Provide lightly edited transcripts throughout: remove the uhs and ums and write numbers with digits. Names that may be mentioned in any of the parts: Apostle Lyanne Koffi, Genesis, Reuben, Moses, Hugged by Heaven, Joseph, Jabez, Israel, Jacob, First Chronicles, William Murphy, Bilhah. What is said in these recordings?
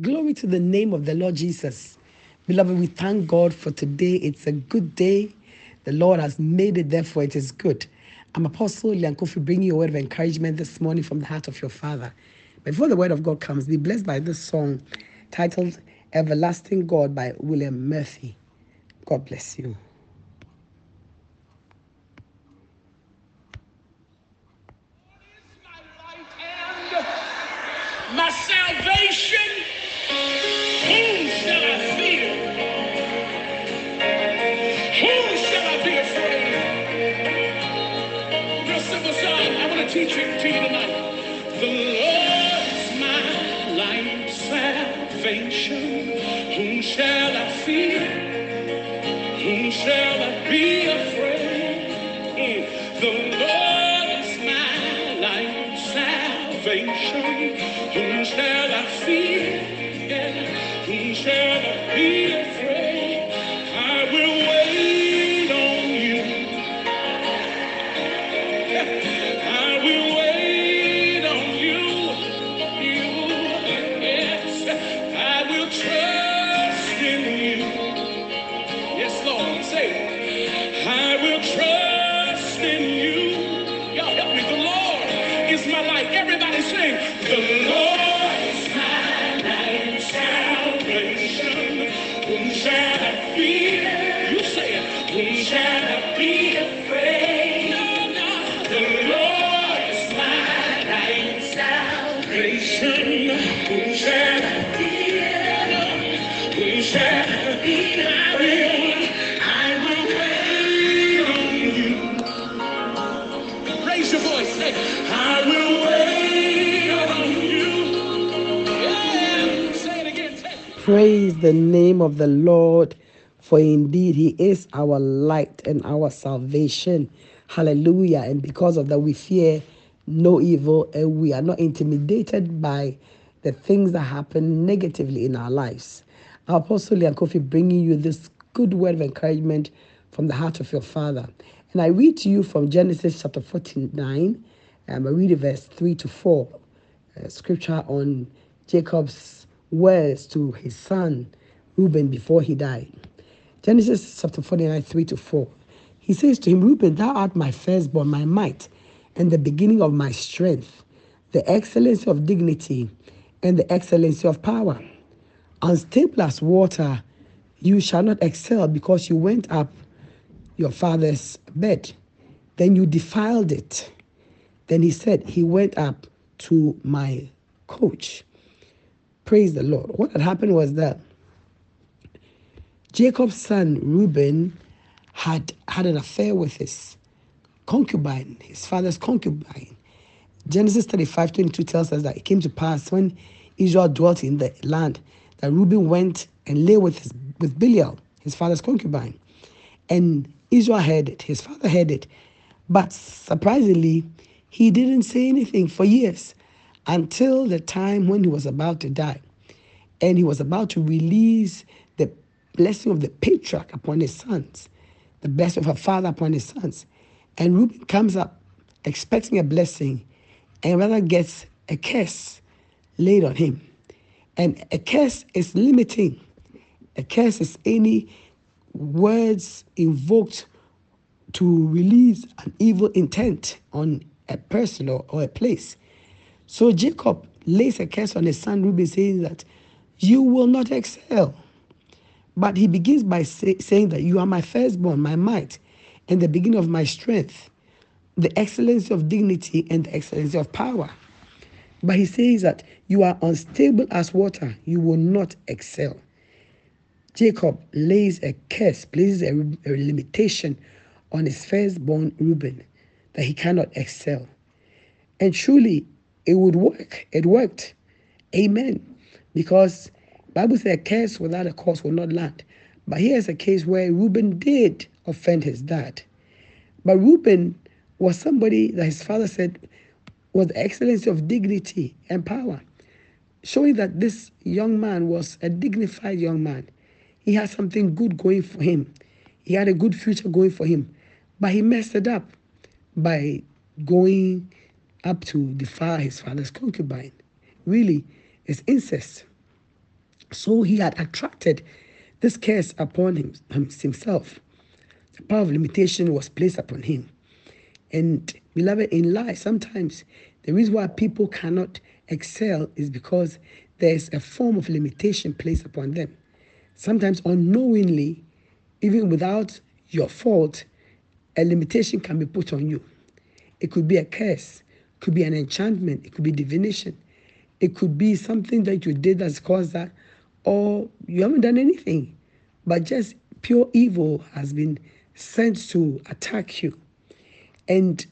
Glory to the name of the Lord Jesus. Beloved, we thank God for today. It's a good day. The Lord has made it, therefore it is good. I'm Apostle Lyanne Koffi, bringing you a word of encouragement this morning from the heart of your Father. Before the word of God comes, be blessed by this song titled Everlasting God by William Murphy. God bless you. My salvation, whom shall I fear? Whom shall I be afraid? Real simple song. I want to teach it to you tonight. The Lord is my light, salvation. Whom shall I fear? Whom shall I be afraid? The Lord is my light, salvation. Whom shall I fear? Yeah. Whom shall I be afraid? I will wait on you. I will wait on you. Yes, I will trust in you. Yes, Lord, say it. I will trust in you. Y'all help me. The Lord is my light. Everybody sing. The Lord. Praise the name of the Lord, for indeed he is our light and our salvation. Hallelujah. And because of that, we fear no evil, and we are not intimidated by the things that happen negatively in our lives. Our Apostle Lyanne Koffi bringing you this good word of encouragement from the heart of your Father. And I read to you from Genesis chapter 49, I read verse 3 to 4, scripture on Jacob's words to his son Reuben before he died. Genesis chapter 49, 3 to 4. He says to him, Reuben, thou art my firstborn, my might, and the beginning of my strength, the excellency of dignity, and the excellency of power. Unstable as water, you shall not excel, because you went up your father's bed. Then you defiled it. Then he said, he went up to my coach. Praise the Lord. What had happened was that Jacob's son, Reuben, had an affair with his concubine, his father's concubine. Genesis 35, 22 tells us that it came to pass when Israel dwelt in the land that Reuben went and lay with Bilhah, his father's concubine. And Israel heard it. His father heard it. But surprisingly, he didn't say anything for years, until the time when he was about to die, and he was about to release the blessing of the patriarch upon his sons, the blessing of her father upon his sons. And Reuben comes up expecting a blessing, and rather gets a curse laid on him. And a curse is limiting. A curse is any words invoked to release an evil intent on a person or a place. So Jacob lays a curse on his son Reuben, saying that you will not excel. But he begins by saying that you are my firstborn, my might, and the beginning of my strength, the excellency of dignity and the excellency of power. But he says that you are unstable as water, you will not excel. Jacob lays a curse, places a limitation on his firstborn Reuben, that he cannot excel. And truly, it would work. It worked. Amen. Because the Bible says a curse without a cause will not land. But here's a case where Reuben did offend his dad. But Reuben was somebody that his father said was the excellency of dignity and power, showing that this young man was a dignified young man. He had something good going for him. He had a good future going for him. But he messed it up by going up to defile his father's concubine. Really, it's incest. So he had attracted this curse upon himself. The power of limitation was placed upon him. And beloved, in life, sometimes the reason why people cannot excel is because there's a form of limitation placed upon them. Sometimes unknowingly, even without your fault, a limitation can be put on you. It could be a curse, it could be an enchantment, it could be divination, it could be something that you did that's caused that, or you haven't done anything, but just pure evil has been sent to attack you. And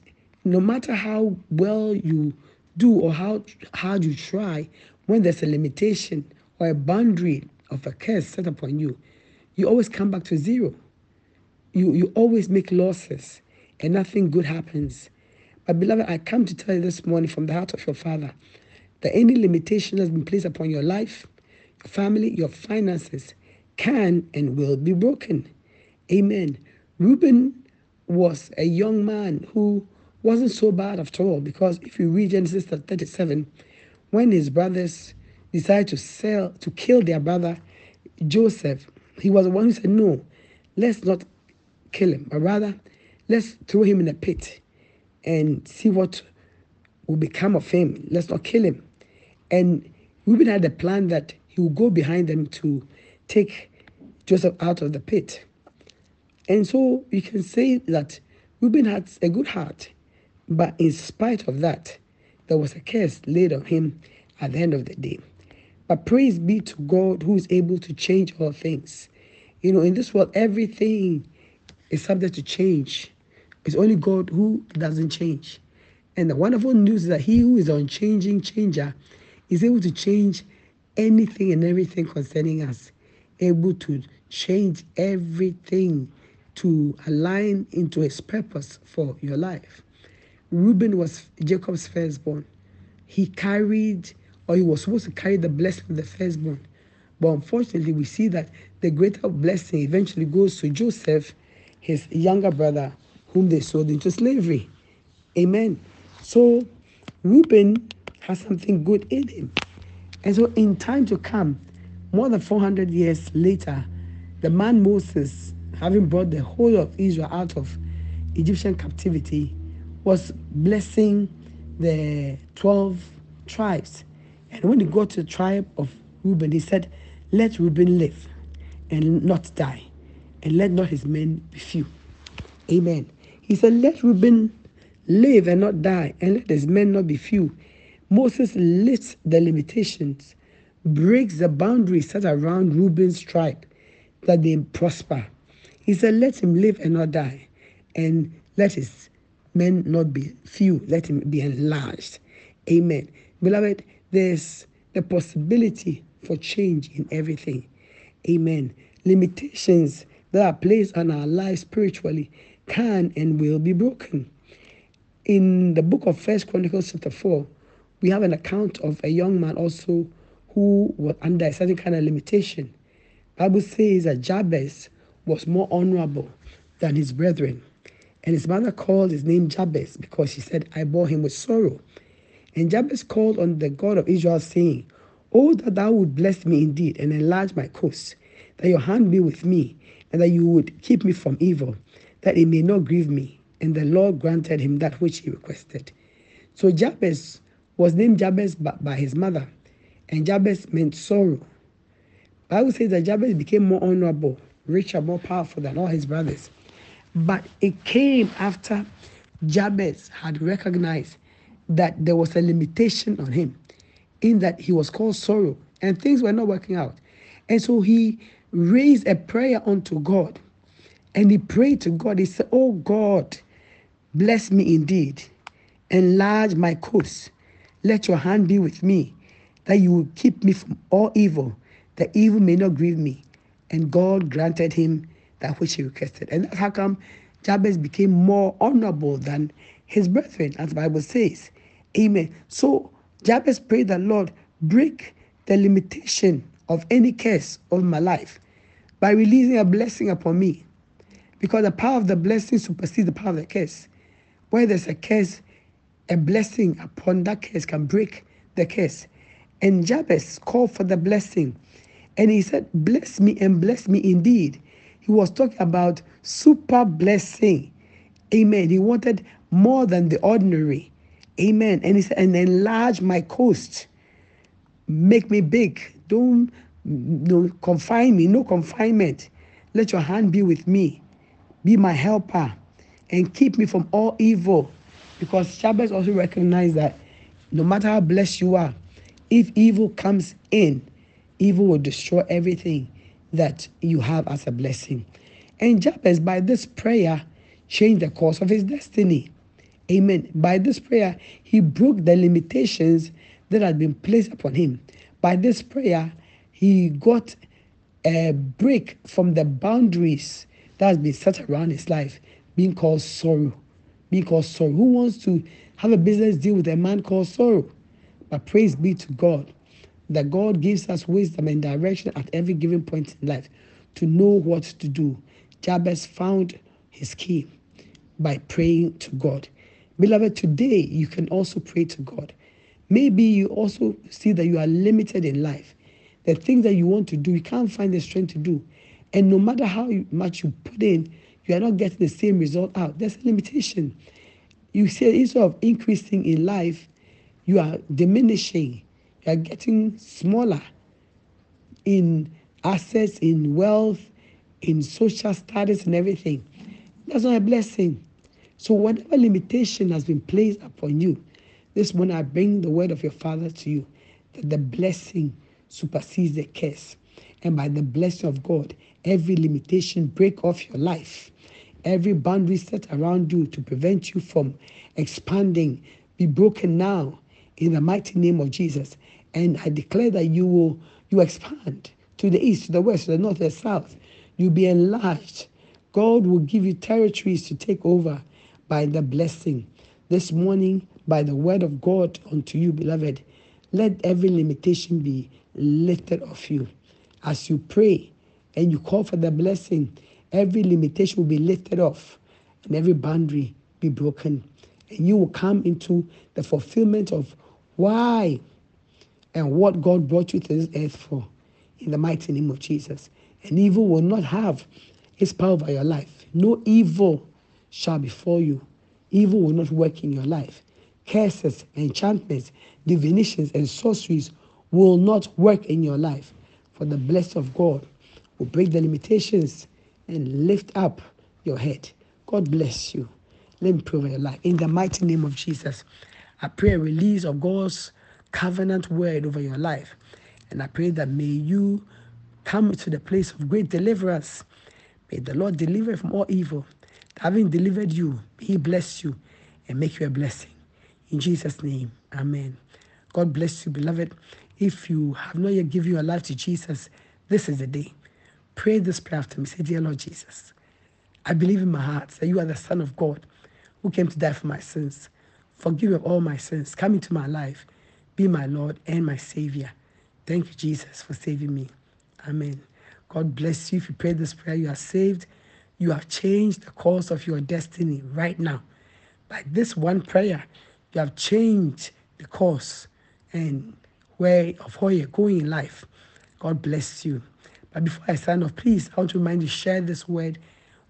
no matter how well you do or how hard you try, when there's a limitation or a boundary of a curse set upon you, you always come back to zero. You always make losses and nothing good happens. But beloved, I come to tell you this morning from the heart of your Father that any limitation that's been placed upon your life, your family, your finances can and will be broken. Amen. Reuben was a young man who wasn't so bad after all, because if you read Genesis 37, when his brothers decided to kill their brother Joseph, he was the one who said, no, let's not kill him, but rather let's throw him in a pit and see what will become of him. Let's not kill him. And Reuben had a plan that he would go behind them to take Joseph out of the pit. And so you can say that Reuben had a good heart, but in spite of that, there was a curse laid on him at the end of the day. But praise be to God who is able to change all things. You know, in this world, everything is subject to change. It's only God who doesn't change. And the wonderful news is that he who is the unchanging changer is able to change anything and everything concerning us, able to change everything to align into his purpose for your life. Reuben was Jacob's firstborn. He was supposed to carry the blessing of the firstborn. But unfortunately, we see that the greater blessing eventually goes to Joseph, his younger brother, whom they sold into slavery. Amen. So Reuben has something good in him. And so in time to come, more than 400 years later, the man Moses, having brought the whole of Israel out of Egyptian captivity, was blessing the 12 tribes. And when he got to the tribe of Reuben, he said, let Reuben live and not die, and let not his men be few. Amen. He said, let Reuben live and not die, and let his men not be few. Moses lifts the limitations, breaks the boundaries set around Reuben's tribe, that they prosper. He said, let him live and not die, and let his men not be few. Let him be enlarged. Amen. Beloved, there's the possibility for change in everything. Amen. Limitations that are placed on our lives spiritually can and will be broken. In the book of First Chronicles chapter 4, we have an account of a young man also who was under a certain kind of limitation. The Bible says that Jabez was more honorable than his brethren. And his mother called his name Jabez, because she said, I bore him with sorrow. And Jabez called on the God of Israel, saying, oh, that thou would bless me indeed, and enlarge my coast, that your hand be with me, and that you would keep me from evil, that it may not grieve me. And the Lord granted him that which he requested. So Jabez was named Jabez by his mother, and Jabez meant sorrow. The Bible says that Jabez became more honorable, richer, more powerful than all his brothers. But it came after Jabez had recognized that there was a limitation on him, in that he was called sorrow and things were not working out. And so he raised a prayer unto God, and he prayed to God. He said, oh God, bless me indeed, enlarge my coast, let your hand be with me, that you will keep me from all evil, that evil may not grieve me. And God granted him that which he requested. And that's how come Jabez became more honorable than his brethren, as the Bible says. Amen. So Jabez prayed that, Lord, break the limitation of any curse on my life by releasing a blessing upon me, because the power of the blessing supersedes the power of the curse. Where there's a curse, a blessing upon that curse can break the curse. And Jabez called for the blessing, And he said, bless me and bless me indeed. He was talking about super blessing. Amen. He wanted more than the ordinary. Amen. And he said, and enlarge my coast. Make me big. Don't confine me. No confinement. Let your hand be with me. Be my helper. And keep me from all evil. Because Jabez also recognized that no matter how blessed you are, if evil comes in, evil will destroy everything that you have as a blessing. And Jabez, by this prayer, changed the course of his destiny. Amen. By this prayer, he broke the limitations that had been placed upon him. By this prayer, he got a break from the boundaries that has been set around his life, being called sorrow. Being called sorrow. Who wants to have a business deal with a man called sorrow? But praise be to God that God gives us wisdom and direction at every given point in life to know what to do. Jabez found his key by praying to God. Beloved, today you can also pray to God. Maybe you also see that you are limited in life. The things that you want to do, you can't find the strength to do. And no matter how much you put in, you are not getting the same result out. There's a limitation. You see, instead of increasing in life, you are diminishing. You are getting smaller in assets, in wealth, in social status and everything. That's not a blessing. So whatever limitation has been placed upon you, this morning I bring the word of your Father to you, that the blessing supersedes the curse. And by the blessing of God, every limitation break off your life. Every boundary set around you to prevent you from expanding, be broken now in the mighty name of Jesus. And I declare that you expand to the east, to the west, to the north, to the south. You'll be enlarged. God will give you territories to take over by the blessing. This morning, by the word of God unto you, beloved, let every limitation be lifted off you. As you pray and you call for the blessing, every limitation will be lifted off and every boundary be broken. And you will come into the fulfillment of why and what God brought you to this earth for, in the mighty name of Jesus. And evil will not have its power over your life. No evil shall befall you. Evil will not work in your life. Curses, enchantments, divinations, and sorceries will not work in your life. For the blessing of God will break the limitations and lift up your head. God bless you. Let me pray over your life. In the mighty name of Jesus, I pray a release of God's covenant word over your life. And I pray that may you come to the place of great deliverance. May the Lord deliver you from all evil. Having delivered you, He bless you and make you a blessing. In Jesus' name, amen. God bless you, beloved. If you have not yet given your life to Jesus, this is the day. Pray this prayer after me. Say, dear Lord Jesus, I believe in my heart that you are the Son of God, who came to die for my sins. Forgive me of all my sins. Come into my life. Be my Lord and my Savior. Thank you, Jesus, for saving me. Amen. God bless you. If you pray this prayer, you are saved. You have changed the course of your destiny right now. By this one prayer, you have changed the course and way of how you're going in life. God bless you. But before I sign off, please, I want to remind you, share this word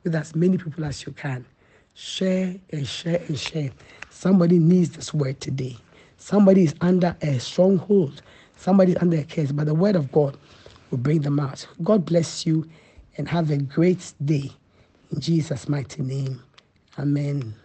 with as many people as you can. Share and share and share. Somebody needs this word today. Somebody is under a stronghold. Somebody is under a curse. But the word of God will bring them out. God bless you and have a great day. In Jesus' mighty name. Amen.